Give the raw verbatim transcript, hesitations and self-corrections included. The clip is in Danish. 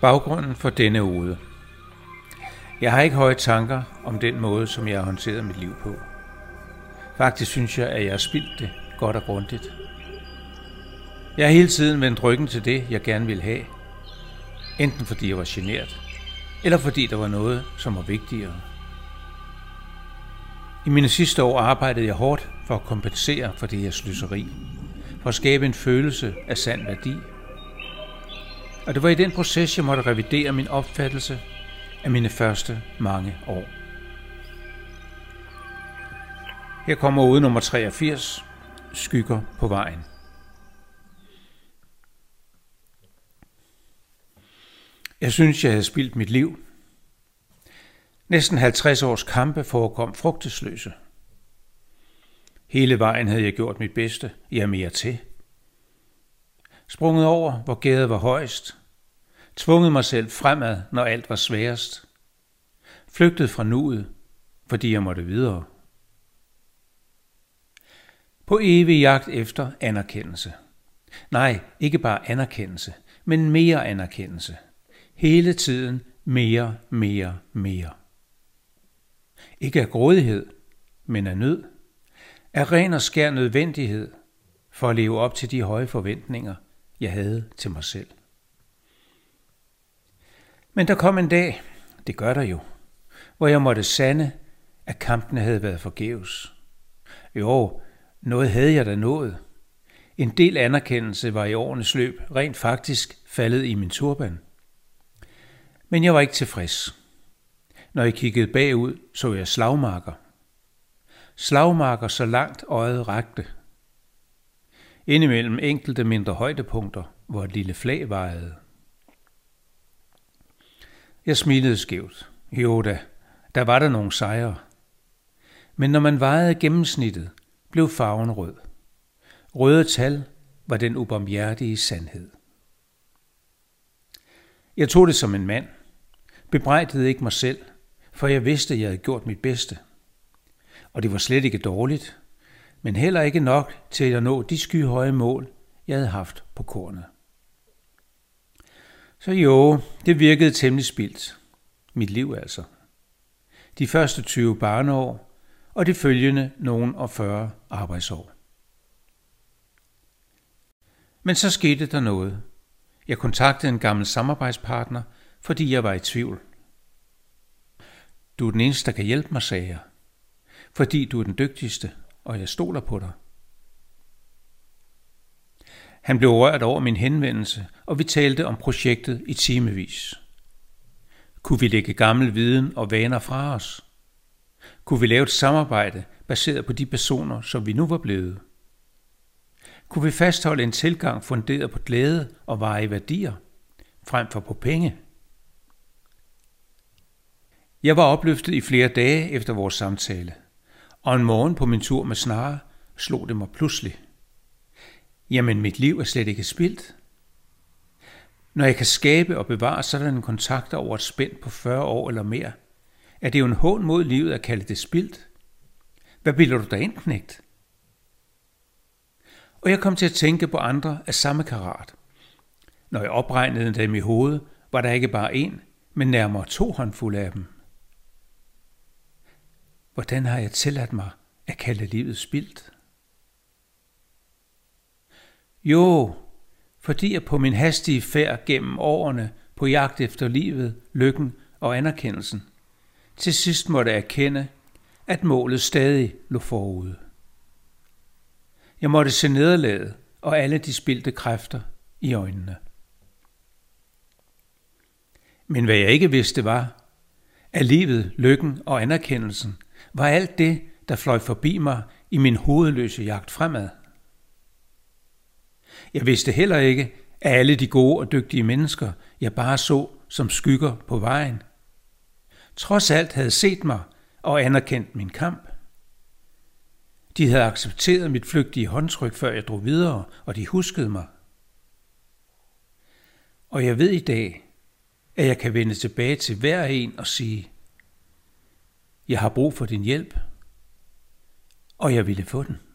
Baggrunden for denne ode. Jeg har ikke høje tanker om den måde, som jeg har håndteret mit liv på. Faktisk synes jeg, at jeg har spildt det godt og grundigt. Jeg har hele tiden vendt ryggen til det, jeg gerne ville have. Enten fordi jeg var genert, eller fordi der var noget, som var vigtigere. I mine sidste år arbejdede jeg hårdt for at kompensere for det her sløseri, for at skabe en følelse af sand værdi. Og det var i den proces, jeg måtte revidere min opfattelse af mine første mange år. Her kommer ode nummer treogfirs, Skygger på vejen. Jeg synes, jeg havde spildt mit liv. Næsten halvtreds års kampe forekom frugtesløse. Hele vejen havde jeg gjort mit bedste, ja mere til. Sprunget over, hvor gærdet var højst. Tvunget mig selv fremad, når alt var sværest. Flygtet fra nuet, fordi jeg måtte videre. På evig jagt efter anerkendelse. Nej, ikke bare anerkendelse, men mere anerkendelse. Hele tiden mere, mere, mere. Ikke af grådighed, men af nød. Af ren og skær nødvendighed for at leve op til de høje forventninger, jeg havde til mig selv. Men der kom en dag, det gør der jo, hvor jeg måtte sande, at kampene havde været forgæves. Jo, noget havde jeg da nået. En del anerkendelse var i årenes løb rent faktisk faldet i min turban. Men jeg var ikke tilfreds. Når jeg kiggede bagud, så jeg slagmarker. Slagmarker så langt øjet rakte. Indimellem enkelte mindre højdepunkter, hvor et lille flag vejede. Jeg smilede skævt. Jo da, der var der nogle sejre. Men når man vejede gennemsnittet, blev farven rød. Røde tal var den ubarmhjertige sandhed. Jeg tog det som en mand. Bebrejdede ikke mig selv, for jeg vidste, at jeg havde gjort mit bedste. Og det var slet ikke dårligt, men heller ikke nok til at nå de skyhøje mål, jeg havde haft på kornet. Så jo, det virkede temmelig spildt. Mit liv altså. De første tyve barneår, og det følgende nogen og fyrre arbejdsår. Men så skete der noget. Jeg kontaktede en gammel samarbejdspartner, fordi jeg var i tvivl. Du er den eneste, der kan hjælpe mig, sagde jeg. Fordi du er den dygtigste, og jeg stoler på dig. Han blev rørt over min henvendelse, og vi talte om projektet i timevis. Kunne vi lægge gammel viden og vaner fra os? Kunne vi lave et samarbejde baseret på de personer, som vi nu var blevet? Kunne vi fastholde en tilgang funderet på glæde og varige værdier, frem for på penge? Jeg var opløftet i flere dage efter vores samtale, og en morgen på min tur med snare slog det mig pludselig. Jamen, mit liv er slet ikke spildt. Når jeg kan skabe og bevare sådan en kontakt over et spænd på fyrre år eller mere, er det jo en hån mod livet at kalde det spildt. Hvad bilder du dig ind, knægt? Og jeg kom til at tænke på andre af samme karat. Når jeg opregnede dem i hovedet, var der ikke bare én, men nærmere to håndfulde af dem. Hvordan har jeg tilladt mig at kalde livet spildt? Jo, fordi jeg på min hastige færd gennem årene på jagt efter livet, lykken og anerkendelsen, til sidst måtte jeg erkende, at målet stadig lå forude. Jeg måtte se nederlaget og alle de spildte kræfter i øjnene. Men hvad jeg ikke vidste var, at livet, lykken og anerkendelsen var alt det, der fløj forbi mig i min hovedløse jagt fremad. Jeg vidste heller ikke, at alle de gode og dygtige mennesker, jeg bare så som skygger på vejen, trods alt havde set mig og anerkendt min kamp. De havde accepteret mit flygtige håndtryk, før jeg drog videre, og de huskede mig. Og jeg ved i dag, at jeg kan vende tilbage til hver en og sige, jeg har brug for din hjælp, og jeg ville få den.